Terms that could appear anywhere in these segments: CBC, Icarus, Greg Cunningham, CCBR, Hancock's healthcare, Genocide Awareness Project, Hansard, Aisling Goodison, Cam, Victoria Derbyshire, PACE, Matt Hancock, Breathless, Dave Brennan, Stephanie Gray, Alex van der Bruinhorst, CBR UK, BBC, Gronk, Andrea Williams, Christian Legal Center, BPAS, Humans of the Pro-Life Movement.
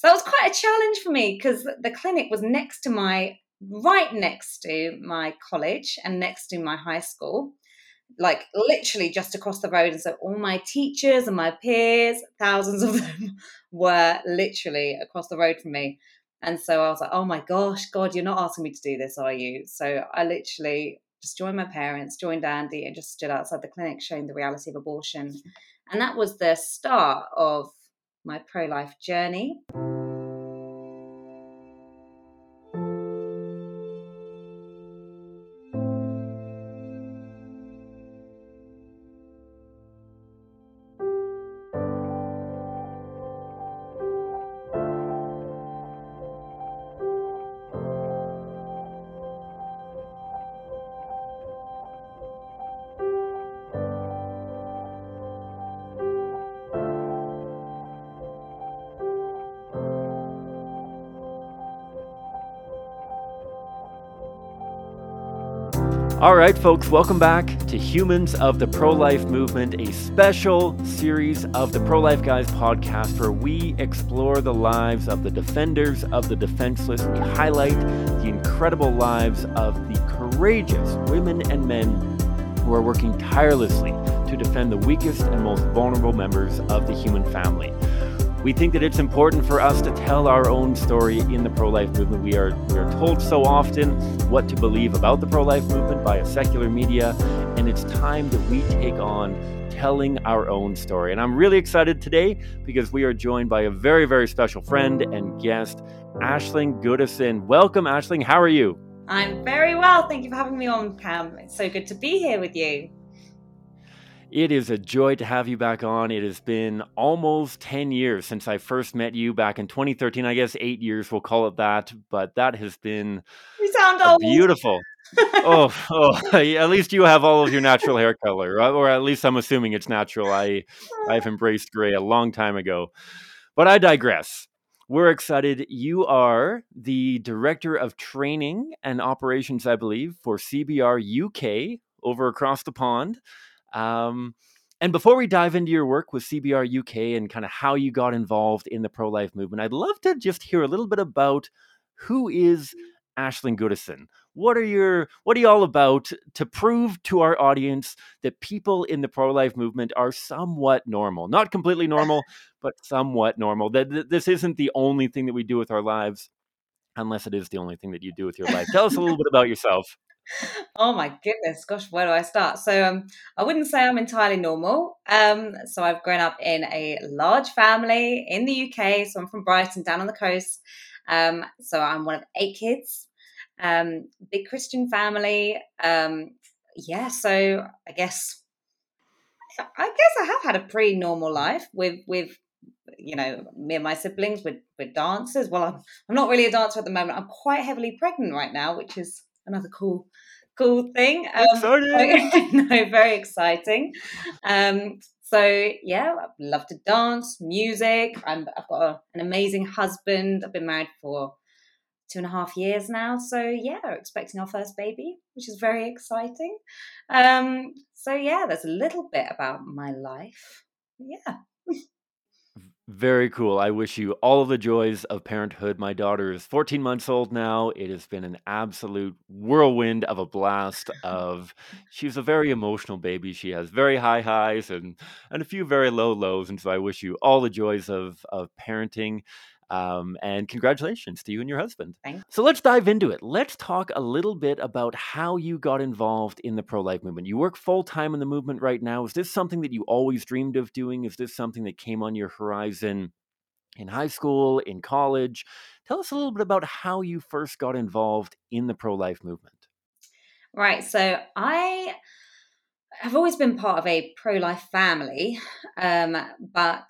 So that was quite a challenge for me because the clinic was right next to my college and next to my high school, like literally just across the road. And so all my teachers and my peers, thousands of them, were literally across the road from me. And so I was like, oh my gosh, God, you're not asking me to do this, are you? So I literally just joined my parents, joined Andy, and just stood outside the clinic showing the reality of abortion. And that was the start of my pro-life journey. All right, folks, welcome back to Humans of the Pro-Life Movement, a special series of the Pro-Life Guys podcast where we explore the lives of the defenders of the defenseless. We highlight the incredible lives of the courageous women and men who are working tirelessly to defend the weakest and most vulnerable members of the human family. We think that it's important for us to tell our own story in the pro-life movement. We are told so often what to believe about the pro-life movement by a secular media, and it's time that we take on telling our own story. And I'm really excited today because we are joined by a very, very special friend and guest, Aisling Goodison. Welcome, Aisling. How are you? I'm very well. Thank you for having me on, Cam. It's so good to be here with you. It is a joy to have you back on. It has been almost 10 years since I first met you back in 2013. I guess 8 years, we'll call it that. But that has been beautiful. oh, at least you have all of your natural hair color, or at least I'm assuming it's natural. I've embraced gray a long time ago, but I digress. We're excited. You are the Director of Training and Operations, I believe, for CBR UK over across the pond. And before we dive into your work with CBR UK and kind of how you got involved in the pro-life movement, I'd love to just hear a little bit about who is Aisling Goodison. What are you all about to prove to our audience that people in the pro-life movement are somewhat normal, not completely normal, but somewhat normal, that this isn't the only thing that we do with our lives, unless it is the only thing that you do with your life. Tell us a little bit about yourself. Oh my goodness, gosh, where do I start? So I wouldn't say I'm entirely normal. So I've grown up in a large family in the UK. So I'm from Brighton, down on the coast. So I'm one of 8 kids, big Christian family. So I guess I have had a pretty normal life with you know, me and my siblings, we're dancers. Well, I'm not really a dancer at the moment. I'm quite heavily pregnant right now, which is another cool thing. Very exciting. I love to dance, music. I've got an amazing husband. I've been married for 2.5 years now. So yeah, we're expecting our first baby, which is very exciting. That's a little bit about my life. Yeah. Very cool. I wish you all of the joys of parenthood. My daughter is 14 months old now. It has been an absolute whirlwind of a blast of, she's a very emotional baby. She has very high highs and a few very low lows. And so I wish you all the joys of parenting. And congratulations to you and your husband. Thanks. So let's dive into it. Let's talk a little bit about how you got involved in the pro-life movement. You work full-time in the movement right now. Is this something that you always dreamed of doing? Is this something that came on your horizon in high school, in college? Tell us a little bit about how you first got involved in the pro-life movement. Right. So I have always been part of a pro-life family, but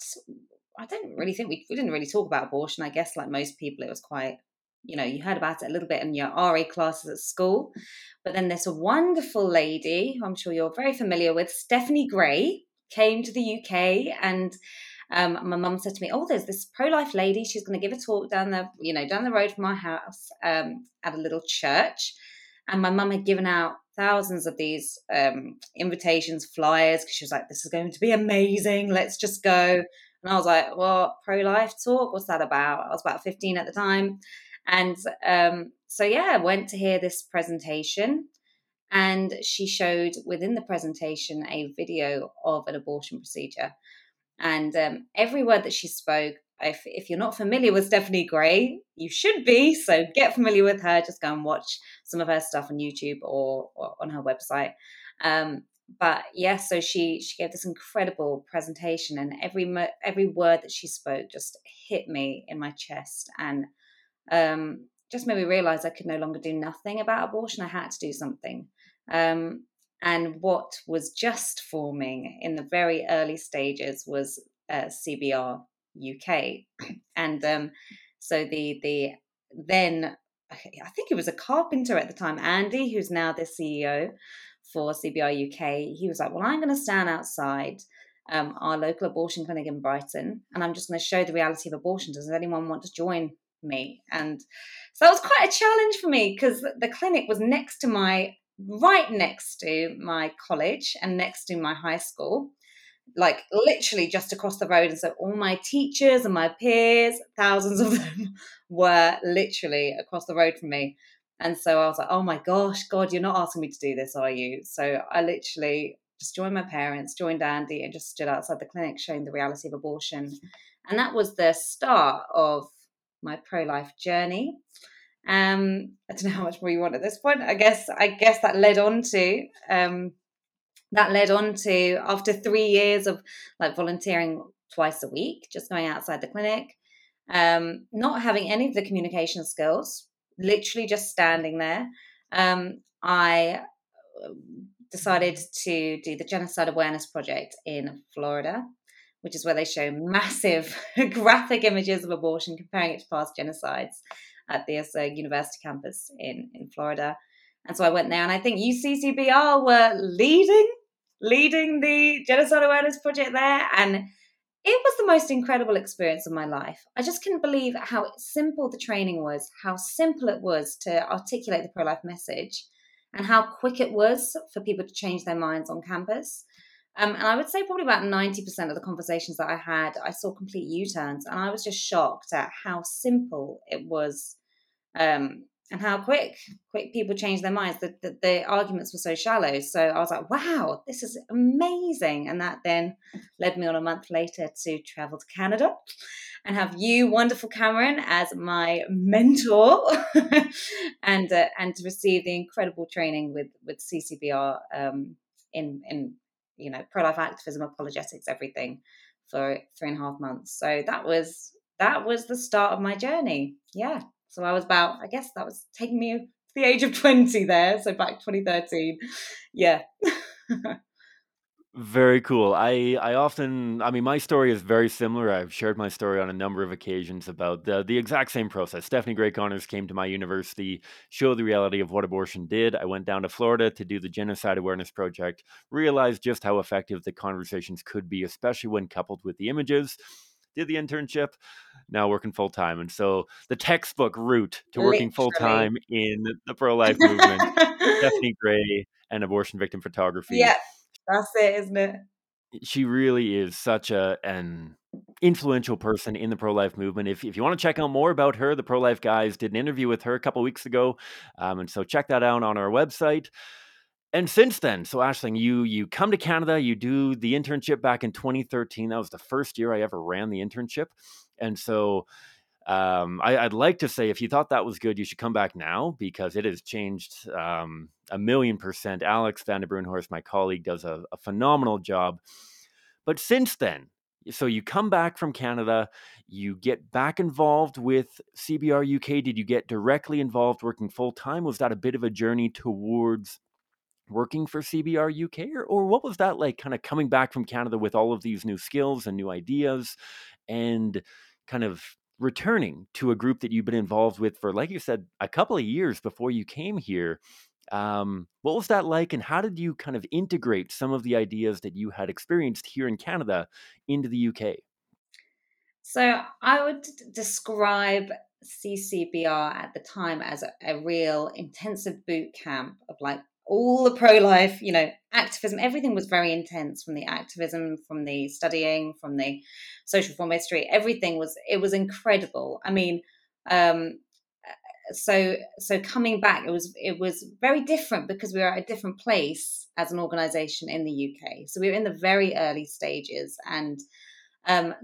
I don't really think we didn't really talk about abortion. I guess like most people, it was quite, you know, you heard about it a little bit in your RA classes at school. But then this wonderful lady, who I'm sure you're very familiar with, Stephanie Gray, came to the UK, and my mum said to me, "Oh, there's this pro-life lady. She's going to give a talk down the road from my house at a little church." And my mum had given out thousands of these invitations, flyers, because she was like, "This is going to be amazing. Let's just go." And I was like, what, pro-life talk? What's that about? I was about 15 at the time. And so, I went to hear this presentation, and she showed within the presentation a video of an abortion procedure. And every word that she spoke, if you're not familiar with Stephanie Gray, you should be. So get familiar with her. Just go and watch some of her stuff on YouTube or on her website. So she gave this incredible presentation, and every word that she spoke just hit me in my chest, and just made me realize I could no longer do nothing about abortion. I had to do something. And what was just forming in the very early stages was CBR UK. And so the then, I think it was a carpenter at the time, Andy, who's now the CEO for CBR UK, he was like, well, I'm going to stand outside our local abortion clinic in Brighton, and I'm just going to show the reality of abortion. Does anyone want to join me? And so that was quite a challenge for me, because the clinic was right next to my college and next to my high school, like literally just across the road. And so all my teachers and my peers, thousands of them, were literally across the road from me. And so I was like, oh my gosh, God, you're not asking me to do this, are you? So I literally just joined my parents, joined Andy, and just stood outside the clinic showing the reality of abortion. And that was the start of my pro-life journey. I don't know how much more you want at this point. I guess that led on to after 3 years of like volunteering twice a week, just going outside the clinic, not having any of the communication skills, literally just standing there. I decided to do the Genocide Awareness Project in Florida, which is where they show massive graphic images of abortion, comparing it to past genocides at the university campus in Florida. And so I went there, and I think CCBR were leading the Genocide Awareness Project there. And it was the most incredible experience of my life. I just couldn't believe how simple the training was, how simple it was to articulate the pro-life message, and how quick it was for people to change their minds on campus. And I would say probably about 90% of the conversations that I had, I saw complete U-turns, and I was just shocked at how simple it was, and how quick people changed their minds. The arguments were so shallow. So I was like, wow, this is amazing. And that then led me on a month later to travel to Canada and have you, wonderful Cameron, as my mentor, and to receive the incredible training with CCBR in you know, pro-life activism, apologetics, everything, for 3.5 months. So that was the start of my journey. Yeah. So I was about, I guess that was taking me to the age of 20 there. So back 2013. Yeah. Very cool. I mean, my story is very similar. I've shared my story on a number of occasions about the exact same process. Stephanie Gray Connors came to my university, showed the reality of what abortion did. I went down to Florida to do the Genocide Awareness Project, realized just how effective the conversations could be, especially when coupled with the images. Did the internship, now working full time. And so the textbook route to working full time in the pro-life movement, Stephanie Gray and abortion victim photography. Yeah. That's it, isn't it? She really is such an influential person in the pro-life movement. If you want to check out more about her, the pro-life guys did an interview with her a couple of weeks ago. And so check that out on our website. And since then, so Aisling, you come to Canada, you do the internship back in 2013. That was the first year I ever ran the internship. And so I'd like to say, if you thought that was good, you should come back now, because it has changed 1,000,000%. Alex van der Bruinhorst, my colleague, does a phenomenal job. But since then, so you come back from Canada, you get back involved with CBR UK. Did you get directly involved working full time? Was that a bit of a journey towards working for CBR UK, or what was that like, kind of coming back from Canada with all of these new skills and new ideas, and kind of returning to a group that you've been involved with for, like you said, a couple of years before you came here? What was that like, and how did you kind of integrate some of the ideas that you had experienced here in Canada into the UK? So I would describe CCBR at the time as a real intensive boot camp of like all the pro-life, you know, activism, everything was very intense, from the activism, from the studying, from the social form history, everything was, it was incredible. I mean, so coming back, it was very different because we were at a different place as an organization in the UK. So we were in the very early stages, and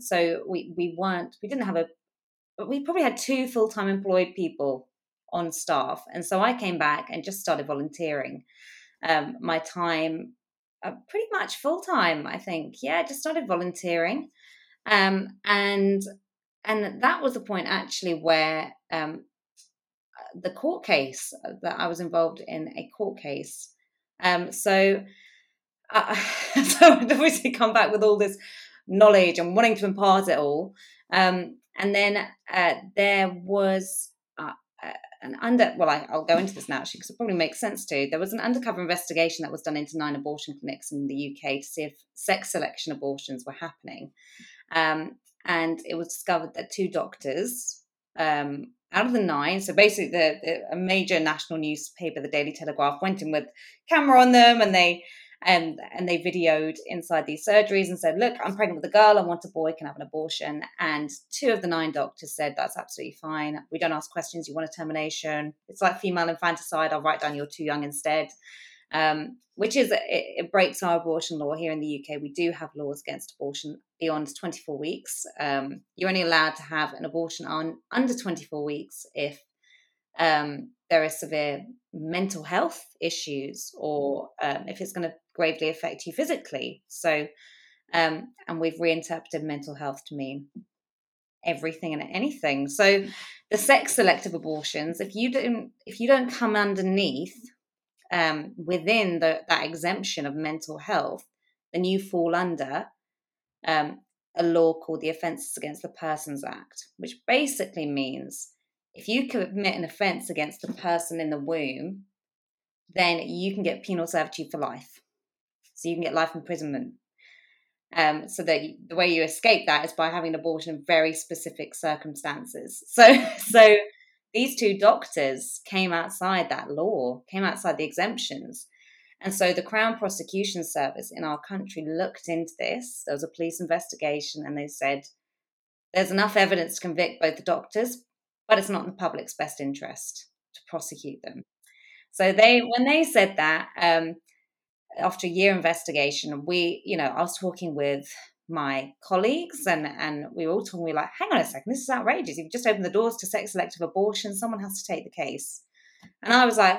so we probably had 2 full-time employed people on staff. And so I came back and just started volunteering my time, pretty much full-time, I think. Yeah, I just started volunteering. And that was the point actually where the court case that I was involved in, a court case. So I'd obviously come back with all this knowledge and wanting to impart it all. And then there was I'll go into this now actually because it probably makes sense too. There was an undercover investigation that was done into 9 abortion clinics in the UK to see if sex selection abortions were happening. And it was discovered that 2 doctors out of the 9, so basically a major national newspaper, the Daily Telegraph, went in with camera on them, and they videoed inside these surgeries and said, "Look, I'm pregnant with a girl. I want a boy. Can I have an abortion?" And 2 of the 9 doctors said, "That's absolutely fine. We don't ask questions. You want a termination? It's like female infanticide. I'll write down you're too young instead," which is it breaks our abortion law here in the UK. We do have laws against abortion beyond 24 weeks. You're only allowed to have an abortion on under 24 weeks if there are severe mental health issues or if it's going to gravely affect you physically. So, and we've reinterpreted mental health to mean everything and anything. So the sex selective abortions, if you don't come underneath, within that exemption of mental health, then you fall under, a law called the Offences Against the Persons Act, which basically means if you commit an offence against the person in the womb, then you can get penal servitude for life. So you can get life imprisonment. So that the way you escape that is by having an abortion in very specific circumstances. So these 2 doctors came outside that law, came outside the exemptions. And so the Crown Prosecution Service in our country looked into this. There was a police investigation, and they said there's enough evidence to convict both the doctors, but it's not in the public's best interest to prosecute them. So when they said that, after a year investigation, I was talking with my colleagues and we were all talking, we were like, hang on a second, this is outrageous. You've just opened the doors to sex selective abortion. Someone has to take the case. And I was like,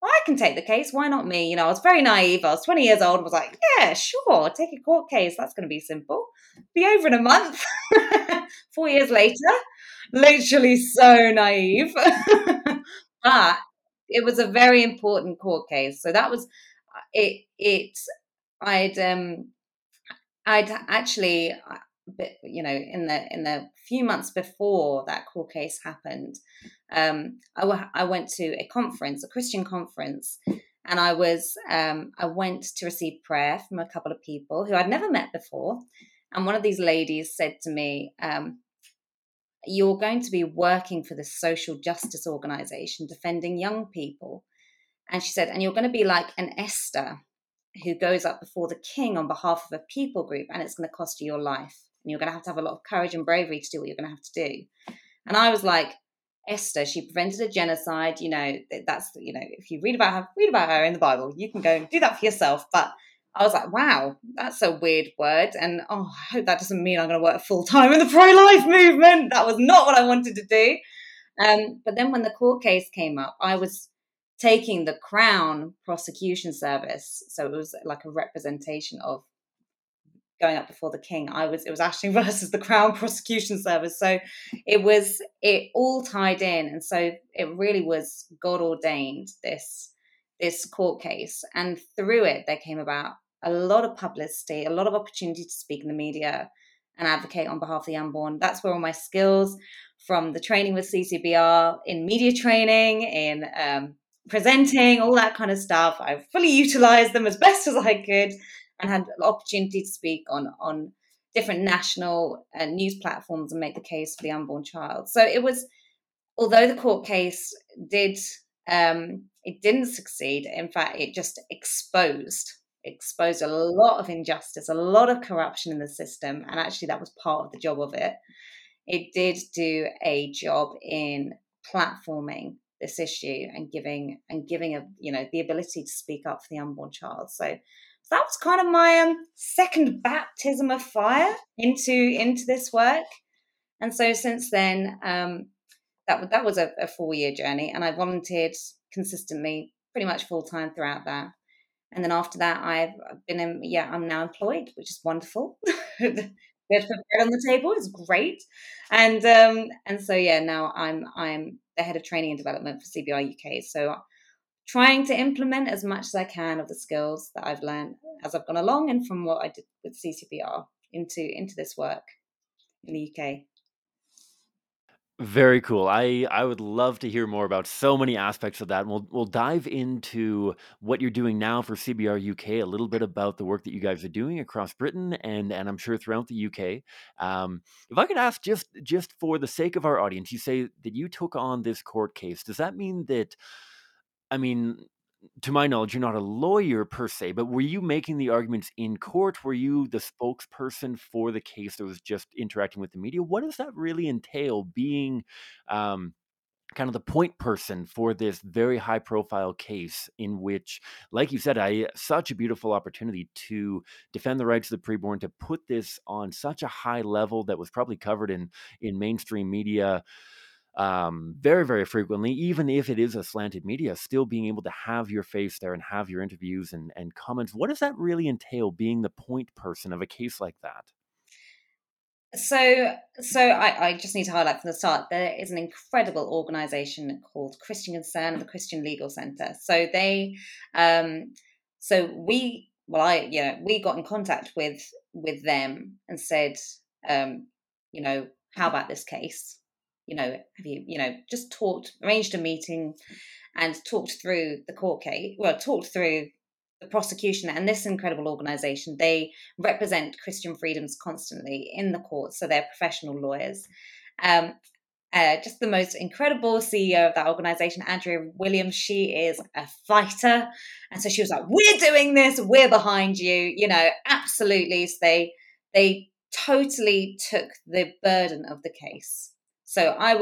well, I can take the case. Why not me? You know, I was very naive. I was 20 years old. I was like, yeah, sure. Take a court case. That's going to be simple. Be over in a month. 4 years later, literally so naive. But it was a very important court case. So that was... I'd actually, you know, in the few months before that court case happened, I went to a Christian conference, and I went to receive prayer from a couple of people who I'd never met before, and one of these ladies said to me, "You're going to be working for this social justice organisation defending young people." And she said, "And you're going to be like an Esther who goes up before the king on behalf of a people group, and it's going to cost you your life. And you're going to have a lot of courage and bravery to do what you're going to have to do." And I was like, Esther, she prevented a genocide. You know, that's, you know, if you read about her in the Bible, you can go and do that for yourself. But I was like, wow, that's a weird word. And I hope that doesn't mean I'm going to work full time in the pro-life movement. That was not what I wanted to do. But then when the court case came up, I was taking the Crown Prosecution Service, so it was like a representation of going up before the king. It was Aisling versus the Crown Prosecution Service, so it all tied in, and so it really was God ordained, this court case, and through it there came about a lot of publicity, a lot of opportunity to speak in the media and advocate on behalf of the unborn. That's where all my skills from the training with CCBR in media training, in presenting, all that kind of stuff. I fully utilized them as best as I could and had an opportunity to speak on different national news platforms and make the case for the unborn child. So it was, although the court case did It didn't succeed. In fact, it just exposed a lot of injustice, a lot of corruption in the system. And actually, that was part of the job of it. It did do a job in platforming this issue and giving a, you know, the ability to speak up for the unborn child. So that was kind of my second baptism of fire into this work. And so since then, that was a 4-year journey, and I volunteered consistently, pretty much full time throughout that. And then after that, I've been I'm now employed, which is wonderful. There's bread on the table, it's great. And so now I'm the head of training and development for CBR UK. So trying to implement as much as I can of the skills that I've learned as I've gone along and from what I did with CCBR into this work in the UK. Very cool. I would love to hear more about so many aspects of that. And we'll dive into what you're doing now for CBR UK, a little bit about the work that you guys are doing across Britain and I'm sure throughout the UK. If I could ask, just for the sake of our audience, you say that you took on this court case. Does that mean that, I mean, to my knowledge, you're not a lawyer per se, but were you making the arguments in court? Were you the spokesperson for the case that was just interacting with the media? What does that really entail, being kind of the point person for this very high profile case in which, like you said, such a beautiful opportunity to defend the rights of the preborn, to put this on such a high level that was probably covered in mainstream media very, very frequently, even if it is a slanted media, still being able to have your face there and have your interviews and comments. What does that really entail, being the point person of a case like that? So I just need to highlight from the start, there is an incredible organization called Christian Concern and the Christian Legal Center. So they, we got in contact with them and said, how about this case? Just arranged a meeting and talked through the court case, talked through the prosecution and this incredible organization. They represent Christian freedoms constantly in the courts, so they're professional lawyers. Just the most incredible CEO of that organization, Andrea Williams. She is a fighter. And so she was like, we're doing this, we're behind you, absolutely. So they totally took the burden of the case. So I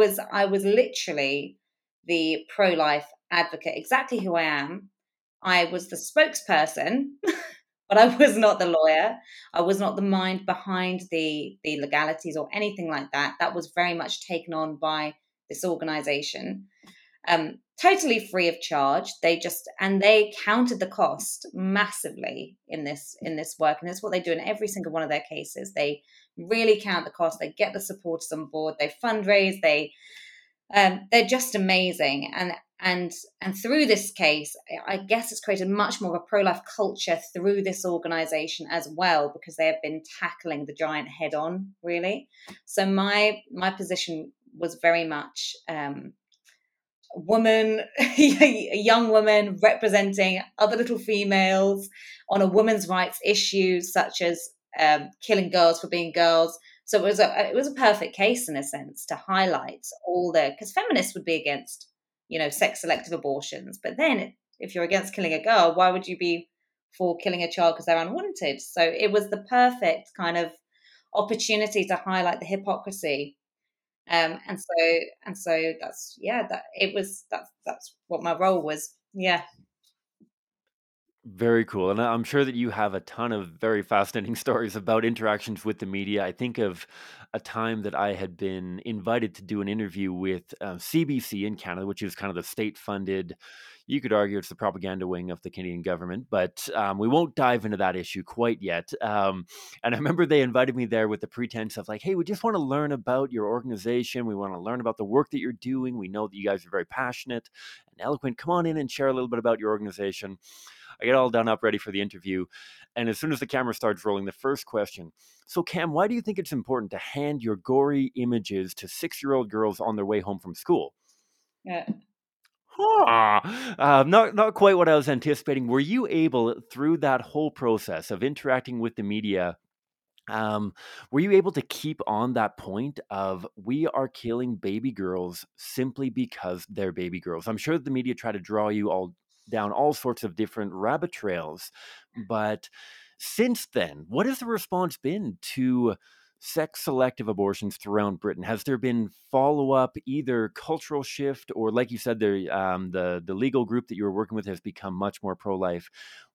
was literally the pro-life advocate, exactly who I am. I was the spokesperson, but I was not the lawyer. I was not the mind behind the legalities or anything like that. That was very much taken on by this organization, totally free of charge. They counted the cost massively in this work. And that's what they do in every single one of their cases. They really count the cost. They get the supporters on board. They fundraise. They're just amazing. And through this case, I guess it's created much more of a pro-life culture through this organisation as well, because they have been tackling the giant head on, really. So my position was very much a young woman representing other little females on a women's rights issue, such as killing girls for being girls. So it was a perfect case in a sense to highlight because feminists would be against, sex selective abortions. But then if you're against killing a girl, why would you be for killing a child because they're unwanted? So it was the perfect kind of opportunity to highlight the hypocrisy. And so that's what my role was. Yeah. Very cool. And I'm sure that you have a ton of very fascinating stories about interactions with the media. I think of a time that I had been invited to do an interview with CBC in Canada, which is kind of the state-funded, you could argue it's the propaganda wing of the Canadian government, but we won't dive into that issue quite yet. And I remember they invited me there with the pretense of like, hey, we just want to learn about your organization. We want to learn about the work that you're doing. We know that you guys are very passionate and eloquent. Come on in and share a little bit about your organization. I get all done up, ready for the interview. And as soon as the camera starts rolling, the first question, so Cam, why do you think it's important to hand your gory images to 6-year-old girls on their way home from school? Yeah. Not quite what I was anticipating. Were you able, through that whole process of interacting with the media, Were you able to keep on that point of we are killing baby girls simply because they're baby girls? I'm sure that the media try to draw you all down all sorts of different rabbit trails. But since then, what has the response been to sex-selective abortions throughout Britain? Has there been follow-up, either cultural shift or, like you said, the legal group that you were working with has become much more pro-life?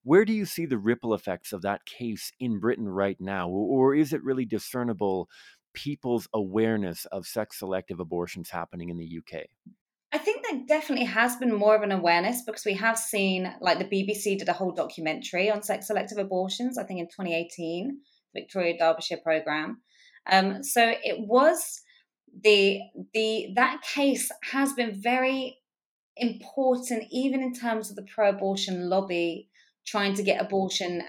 Where do you see the ripple effects of that case in Britain right now? Or is it really discernible, people's awareness of sex-selective abortions happening in the UK? I think there definitely has been more of an awareness, because we have seen, like the BBC did a whole documentary on sex-selective abortions, I think in 2018, Victoria Derbyshire programme. So it was that case has been very important, even in terms of the pro-abortion lobby trying to get abortion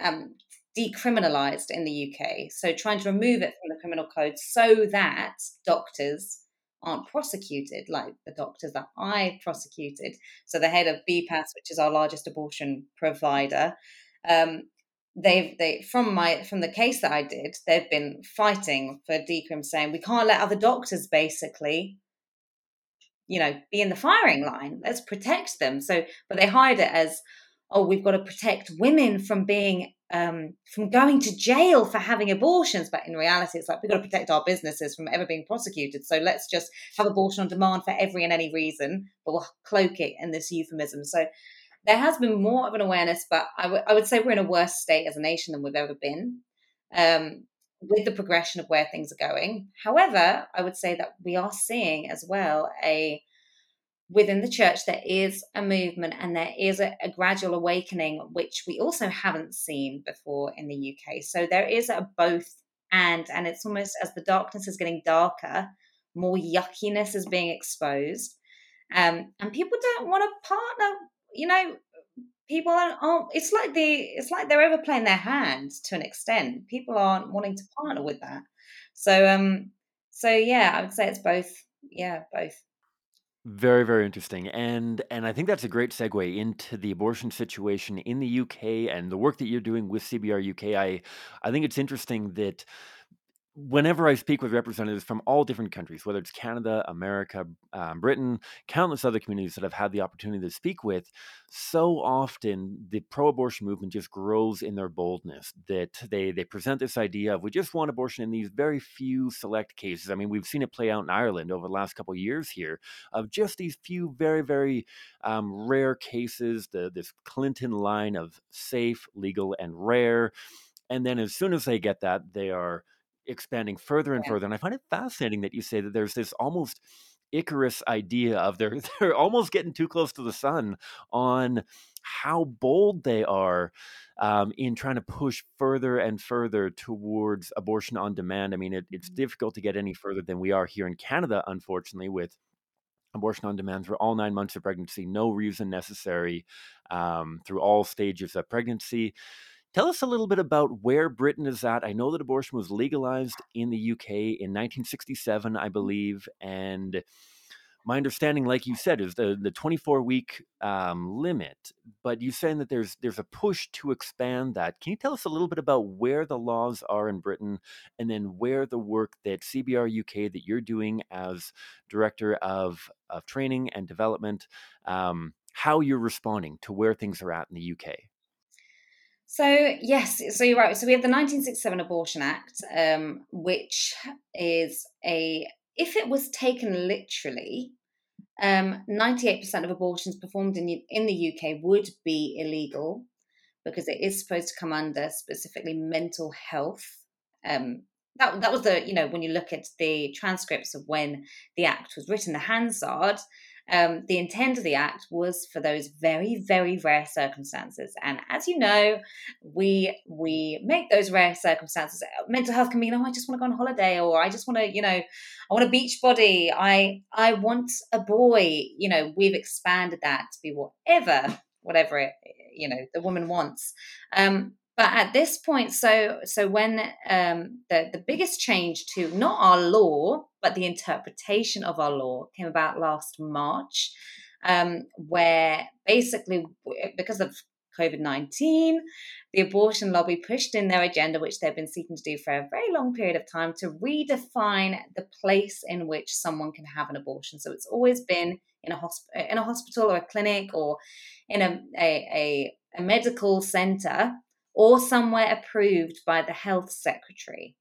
decriminalised in the UK. So trying to remove it from the criminal code so that doctors aren't prosecuted, like the doctors that I prosecuted. So the head of BPAS, which is our largest abortion provider, from the case that I did, they've been fighting for decrim, saying we can't let other doctors basically, be in the firing line. Let's protect them. So, but they hide it as, oh, we've got to protect women from being from going to jail for having abortions. But in reality, it's like we've got to protect our businesses from ever being prosecuted. So let's just have abortion on demand for every and any reason, but we'll cloak it in this euphemism. So there has been more of an awareness, but I would say we're in a worse state as a nation than we've ever been with the progression of where things are going. However, I would say that we are seeing as well within the church, there is a movement and there is a gradual awakening, which we also haven't seen before in the UK. So there is a both and it's almost as the darkness is getting darker, more yuckiness is being exposed. And people don't want to partner. People aren't. It's like they're overplaying their hand to an extent. People aren't wanting to partner with that. So yeah, I would say it's both. Yeah, both. Very, very interesting, and I think that's a great segue into the abortion situation in the UK and the work that you're doing with CBR UK. I think it's interesting that whenever I speak with representatives from all different countries, whether it's Canada, America, Britain, countless other communities that I've had the opportunity to speak with, so often the pro-abortion movement just grows in their boldness, that they present this idea of we just want abortion in these very few select cases. I mean, we've seen it play out in Ireland over the last couple of years here of just these few very, very rare cases, this Clinton line of safe, legal, and rare. And then as soon as they get that, they are expanding further and further. And I find it fascinating that you say that there's this almost Icarus idea of they're almost getting too close to the sun on how bold they are in trying to push further and further towards abortion on demand. I mean, it's difficult to get any further than we are here in Canada, unfortunately, with abortion on demand for all 9 months of pregnancy, no reason necessary, through all stages of pregnancy. Tell us a little bit about where Britain is at. I know that abortion was legalized in the UK in 1967, I believe. And my understanding, like you said, is the 24-week limit. But you're saying that there's a push to expand that. Can you tell us a little bit about where the laws are in Britain and then where the work that CBR UK, that you're doing as Director of Training and Development, how you're responding to where things are at in the UK? So, yes, so you're right. So we have the 1967 Abortion Act, which is if it was taken literally, 98% of abortions performed in the UK would be illegal, because it is supposed to come under specifically mental health. That was the, when you look at the transcripts of when the Act was written, the Hansard, the intent of the Act was for those very, very rare circumstances. And as you know, we make those rare circumstances. Mental health can mean, oh, I just want to go on holiday, or I just want to, I want a beach body. I want a boy. We've expanded that to be whatever it, the woman wants. But at this point, so when the biggest change to not our law, but the interpretation of our law came about last March, where basically because of COVID-19, the abortion lobby pushed in their agenda, which they've been seeking to do for a very long period of time, to redefine the place in which someone can have an abortion. So it's always been in a hospital or a clinic or in a medical center or somewhere approved by the health secretary.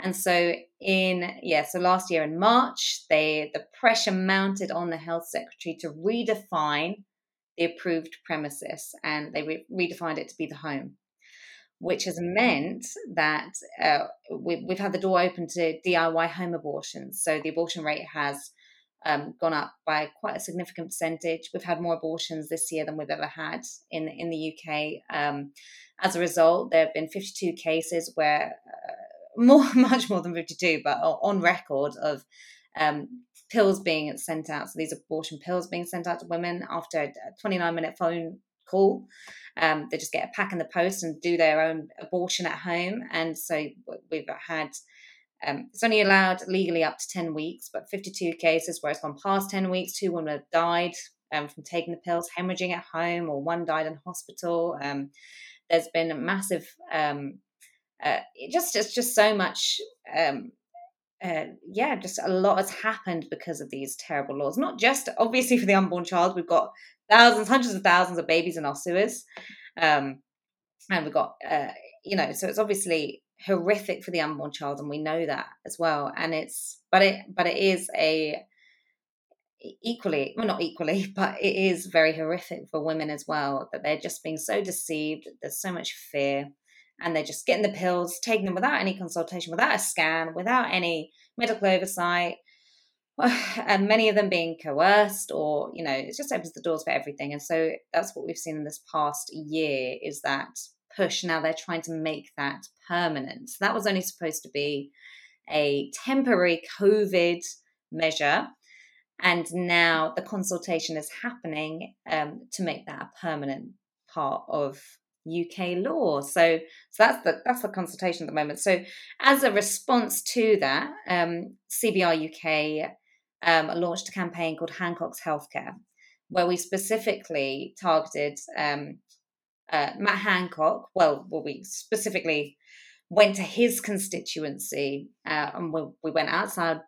And so so last year in March, the pressure mounted on the health secretary to redefine the approved premises, and they redefined it to be the home, which has meant that we've had the door open to DIY home abortions. So the abortion rate has gone up by quite a significant percentage. We've had more abortions this year than we've ever had in the UK. As a result, there have been 52 cases where much more than 52, but on record of pills being sent out. So these abortion pills being sent out to women after a 29-minute phone call. They just get a pack in the post and do their own abortion at home. And so we've had, it's only allowed legally up to 10 weeks, but 52 cases where it's gone past 10 weeks, 2 women have died from taking the pills, hemorrhaging at home, or 1 died in hospital. There's been a massive... just a lot has happened because of these terrible laws. Not just obviously for the unborn child, we've got thousands, hundreds of thousands of babies in our sewers, and we've got so it's obviously horrific for the unborn child, and we know that as well. And it is very horrific for women as well, that they're just being so deceived. There's so much fear. And they're just getting the pills, taking them without any consultation, without a scan, without any medical oversight, and many of them being coerced or, it just opens the doors for everything. And so that's what we've seen in this past year, is that push. Now they're trying to make that permanent. So that was only supposed to be a temporary COVID measure. And now the consultation is happening to make that a permanent part of UK law. So that's the consultation at the moment. So as a response to that, CBR UK launched a campaign called Hancock's Healthcare, where we specifically targeted Matt Hancock. We specifically went to his constituency, and we went outside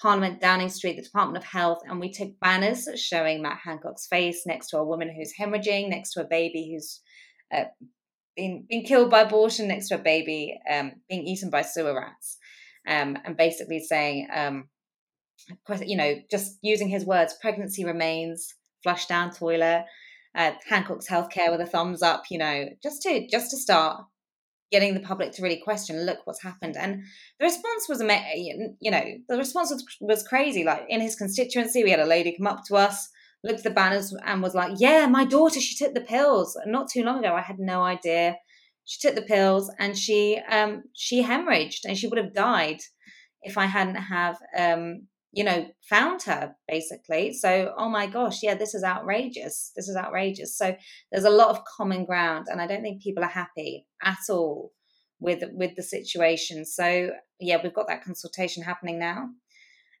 Parliament, Downing Street, the Department of Health, and we took banners showing Matt Hancock's face next to a woman who's hemorrhaging, next to a baby who's being killed by abortion, next to a baby being eaten by sewer rats, and basically saying, just using his words, pregnancy remains, flush down toilet, Hancock's Healthcare with a thumbs up, just to start getting the public to really question, look what's happened. And the response was crazy. Like, in his constituency, we had a lady come up to us, looked at the banners and was like, yeah, my daughter, she took the pills. Not too long ago, I had no idea. She took the pills and she hemorrhaged, and she would have died if I hadn't have, found her, basically. So, oh my gosh, yeah, this is outrageous. So there's a lot of common ground, and I don't think people are happy at all with the situation. So yeah, we've got that consultation happening now.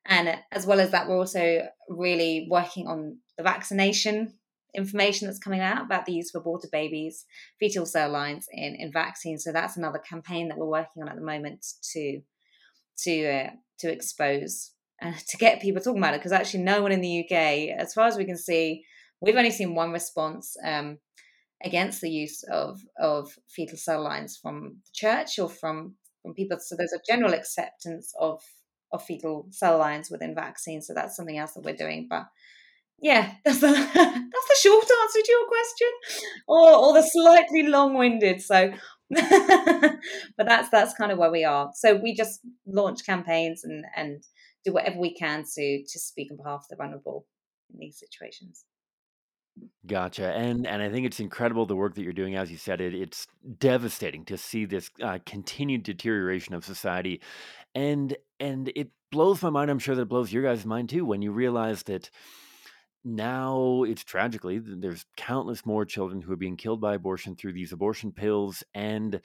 And as well as that, we're also really working on the vaccination information that's coming out about the use of aborted babies, fetal cell lines in vaccines. So that's another campaign that we're working on at the moment to expose and to get people talking about it, because actually no one in the UK, as far as we can see, we've only seen one response against the use of fetal cell lines from the church or from people. So there's a general acceptance of fetal cell lines within vaccines, so that's something else that we're doing. But yeah, that's the short answer to your question, or the slightly long-winded. So, but that's kind of where we are. So we just launch campaigns and do whatever we can to speak on behalf of the vulnerable in these situations. Gotcha. And I think it's incredible the work that you're doing. As you said, it's devastating to see this continued deterioration of society. And it blows my mind. I'm sure that it blows your guys' mind too, when you realize that now it's tragically, there's countless more children who are being killed by abortion through these abortion pills. And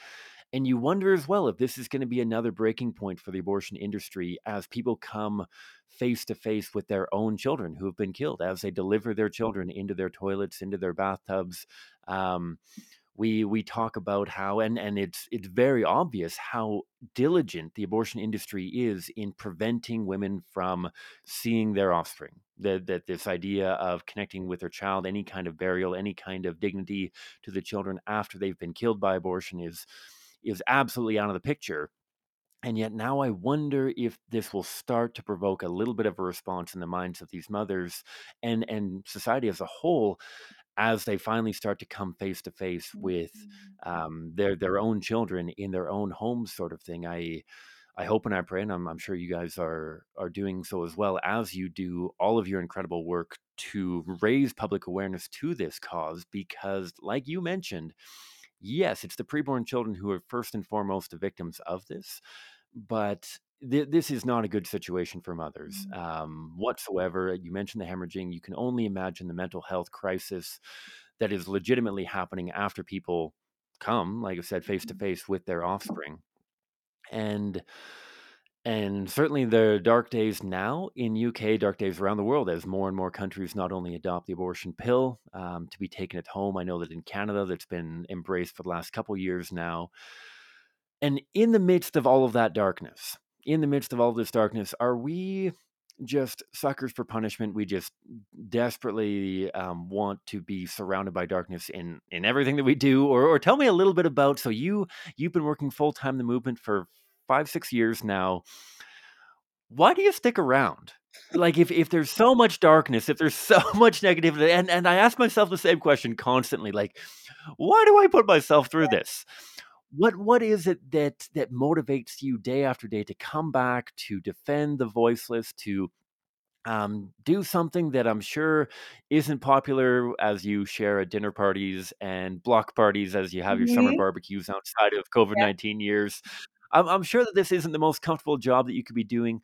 you wonder as well if this is going to be another breaking point for the abortion industry as people come face to face with their own children who have been killed, as they deliver their children into their toilets, into their bathtubs, We talk about how, and it's very obvious how diligent the abortion industry is in preventing women from seeing their offspring. That this idea of connecting with their child, any kind of burial, any kind of dignity to the children after they've been killed by abortion is absolutely out of the picture. And yet now I wonder if this will start to provoke a little bit of a response in the minds of these mothers and society as a whole, as they finally start to come face to face with their own children in their own homes, sort of thing. I hope and I pray, and I'm sure you guys are doing so as well, as you do all of your incredible work to raise public awareness to this cause, because like you mentioned, yes, it's the preborn children who are first and foremost the victims of this, but this is not a good situation for mothers whatsoever. You mentioned the hemorrhaging. You can only imagine the mental health crisis that is legitimately happening after people come, like I said, face to face with their offspring. And certainly there are dark days now in UK, dark days around the world, as more and more countries not only adopt the abortion pill to be taken at home. I know that in Canada, that's been embraced for the last couple of years now. And in the midst of all of that darkness, are we just suckers for punishment? We just desperately want to be surrounded by darkness in everything that we do? Or tell me a little bit about, so you've been working full-time the movement for 5-6 years now. Why do you stick around? Like if there's so much darkness, if there's so much negativity, and I ask myself the same question constantly, like, why do I put myself through this? What is it that motivates you day after day to come back, to defend the voiceless, to do something that I'm sure isn't popular as you share at dinner parties and block parties, as you have your summer barbecues outside of COVID-19 years? I'm sure that this isn't the most comfortable job that you could be doing.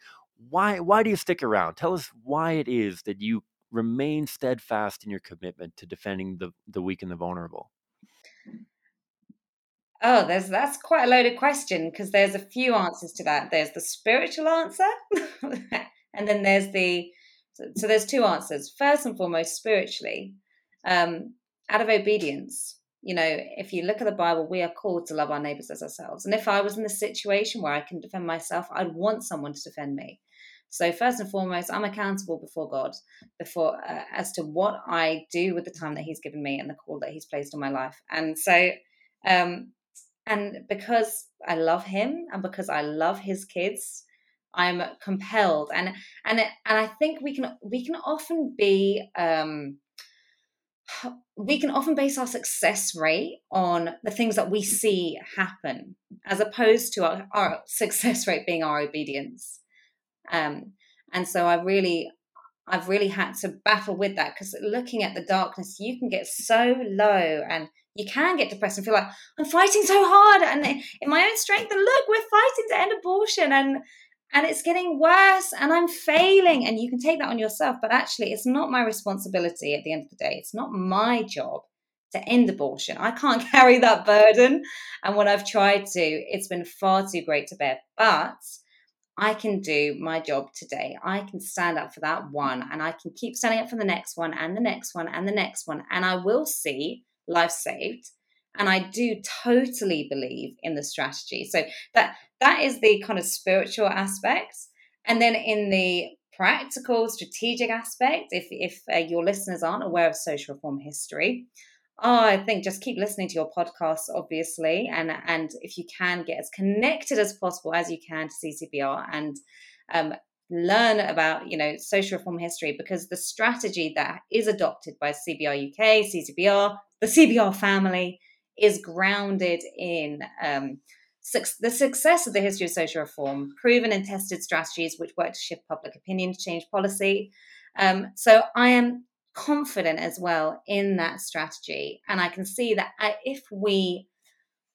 Why do you stick around? Tell us why it is that you remain steadfast in your commitment to defending the weak and the vulnerable. Oh, that's quite a loaded question, because there's a few answers to that. There's the spiritual answer, and then there's two answers. First and foremost, spiritually, out of obedience. You know, if you look at the Bible, we are called to love our neighbors as ourselves. And if I was in a situation where I can defend myself, I'd want someone to defend me. So first and foremost, I'm accountable before God, as to what I do with the time that He's given me and the call that He's placed on my life. And so, and because I love Him and because I love His kids, I'm compelled. And I think we can often base our success rate on the things that we see happen, as opposed to our success rate being our obedience. And so I've really had to battle with that, because looking at the darkness, you can get so low and you can get depressed and feel like, I'm fighting so hard and in my own strength, and look, we're fighting to end abortion and it's getting worse and I'm failing. And you can take that on yourself, but actually it's not my responsibility at the end of the day. It's not my job to end abortion. I can't carry that burden. And when I've tried to, it's been far too great to bear, but I can do my job today. I can stand up for that one, and I can keep standing up for the next one and the next one and the next one. And I will see life saved. And I do totally believe in the strategy. So that is the kind of spiritual aspect. And then in the practical, strategic aspect, if your listeners aren't aware of social reform history, I think just keep listening to your podcasts, obviously. And if you can, get as connected as possible as you can to CCBR and learn about, social reform history, because the strategy that is adopted by CBR UK, CCBR, the CBR family, is grounded in the success of the history of social reform, proven and tested strategies which work to shift public opinion, to change policy. So I am confident as well in that strategy. And I can see that if we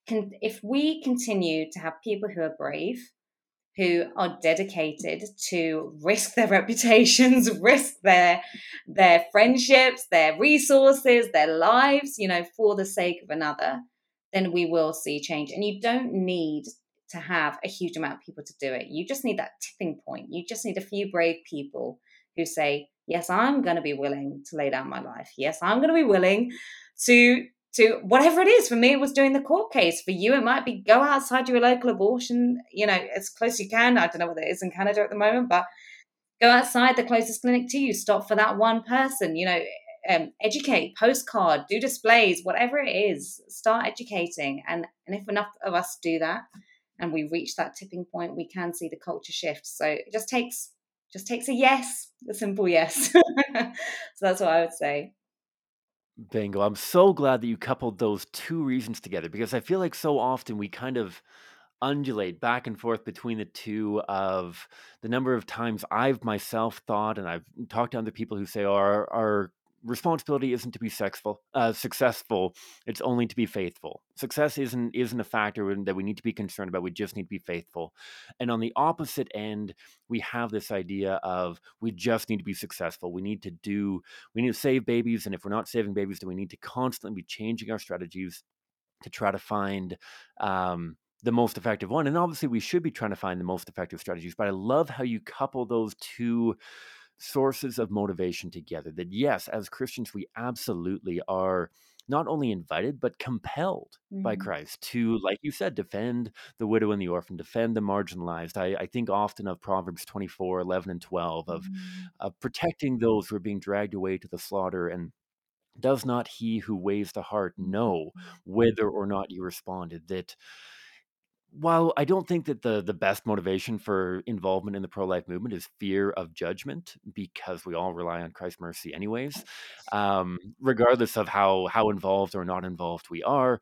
continue to have people who are brave, who are dedicated to risk their reputations, risk their friendships, their resources, their lives, for the sake of another, then we will see change. And you don't need to have a huge amount of people to do it. You just need that tipping point. You just need a few brave people who say, yes, I'm going to be willing to lay down my life. Yes, I'm going to be willing to to whatever it is. For me, it was doing the court case. For you, it might be go outside your local abortion, you know, as close as you can. I don't know whether it is in Canada at the moment, but go outside the closest clinic to you, stop for that one person, you know, educate, postcard, do displays, whatever it is, start educating. And if enough of us do that and we reach that tipping point, we can see the culture shift. So it just takes a yes, a simple yes. So that's what I would say. Bingo. I'm so glad that you coupled those two reasons together, because I feel like so often we kind of undulate back and forth between the two of the number of times I've myself thought, and I've talked to other people who say, our responsibility isn't to be successful. It's only to be faithful. Success isn't a factor that we need to be concerned about. We just need to be faithful. And on the opposite end, we have this idea of we just need to be successful. We need to save babies. And if we're not saving babies, then we need to constantly be changing our strategies to try to find, the most effective one. And obviously we should be trying to find the most effective strategies, but I love how you couple those two sources of motivation together, that yes, as Christians, we absolutely are not only invited, but compelled by Christ to, like you said, defend the widow and the orphan, defend the marginalized. I think often of Proverbs 24, 11 and 12 of protecting those who are being dragged away to the slaughter. And does not he who weighs the heart know whether or not you responded? That while I don't think that the best motivation for involvement in the pro-life movement is fear of judgment, because we all rely on Christ's mercy anyways, regardless of how involved or not involved we are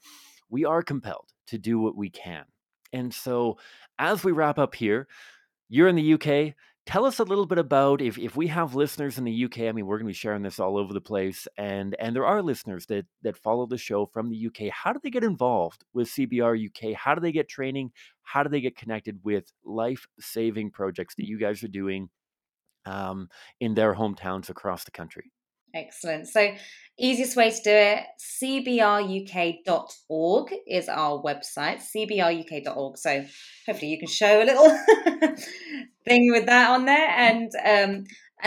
compelled to do what we can. And so as we wrap up here, you're in the UK. Tell us a little bit about, if we have listeners in the UK, I mean, we're going to be sharing this all over the place. And there are listeners that follow the show from the UK. How do they get involved with CBR UK? How do they get training? How do they get connected with life-saving projects that you guys are doing in their hometowns across the country? Excellent. So easiest way to do it, cbruk.org is our website, cbruk.org. So hopefully you can show a little thing with that on there and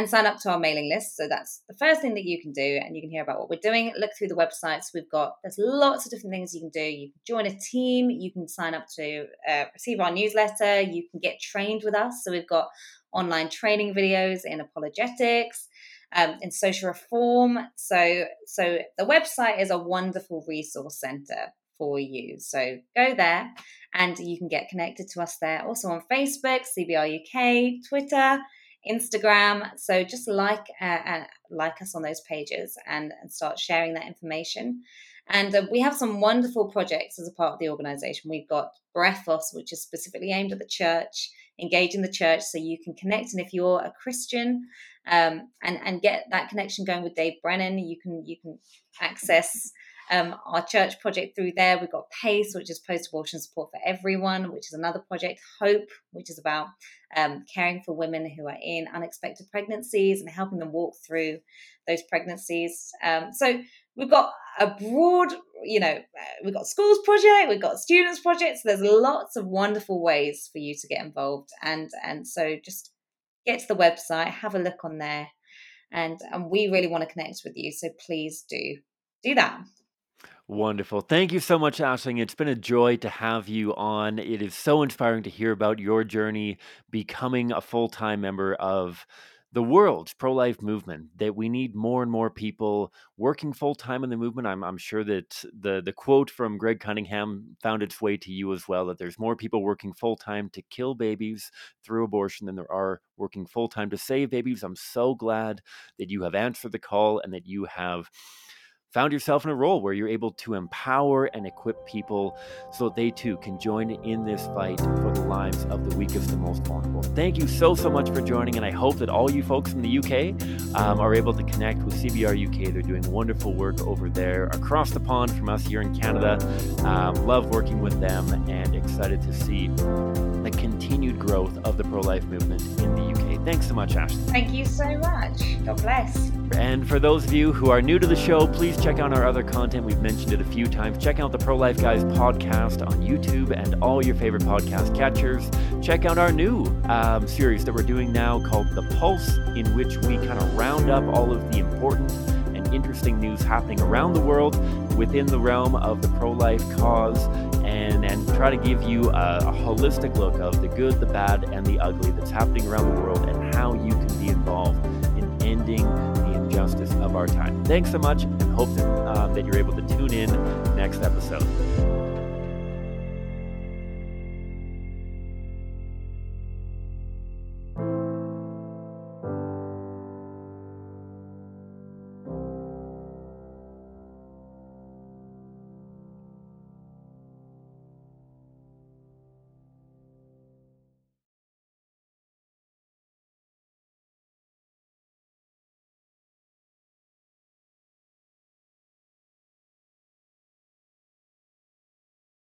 sign up to our mailing list. So that's the first thing that you can do, and you can hear about what we're doing. Look through the websites we've got. There's lots of different things you can do. You can join a team. You can sign up to receive our newsletter. You can get trained with us. So we've got online training videos in apologetics, in social reform. So the website is a wonderful resource center for you. So go there and you can get connected to us there. Also on Facebook, CBR UK, Twitter, Instagram. So just like us on those pages and start sharing that information. And we have some wonderful projects as a part of the organization. We've got Breathless, which is specifically aimed at the church, engaging the church so you can connect. And if you're a Christian and get that connection going with Dave Brennan, you can access our church project through there. We've got PACE, which is Post-Abortion Support for Everyone, which is another project. Hope, which is about caring for women who are in unexpected pregnancies and helping them walk through those pregnancies. So we've got a broad, you know, we've got schools project, we've got students projects. So there's lots of wonderful ways for you to get involved. And so just get to the website, have a look on there. And we really want to connect with you. So please do that. Wonderful. Thank you so much, Aisling. It's been a joy to have you on. It is so inspiring to hear about your journey becoming a full-time member of the world's pro-life movement, that we need more and more people working full-time in the movement. I'm sure that the quote from Greg Cunningham found its way to you as well, that there's more people working full-time to kill babies through abortion than there are working full-time to save babies. I'm so glad that you have answered the call and that you have found yourself in a role where you're able to empower and equip people so that they too can join in this fight for the lives of the weakest and most vulnerable. Thank you so much for joining, and I hope that all you folks in the UK are able to connect with CBR UK. They're doing wonderful work over there across the pond from us here in Canada. Love working with them and excited to see the continued growth of the pro-life movement in the UK. Thanks so much, Aisling. Thank you so much. God bless. And for those of you who are new to the show, please check out our other content. We've mentioned it a few times. Check out the Pro-Life Guys podcast on YouTube and all your favorite podcast catchers. Check out our new series that we're doing now called The Pulse, in which we kind of round up all of the important interesting news happening around the world within the realm of the pro-life cause, and try to give you a holistic look of the good, the bad, and the ugly that's happening around the world and how you can be involved in ending the injustice of our time. Thanks so much, and hope that you're able to tune in next episode.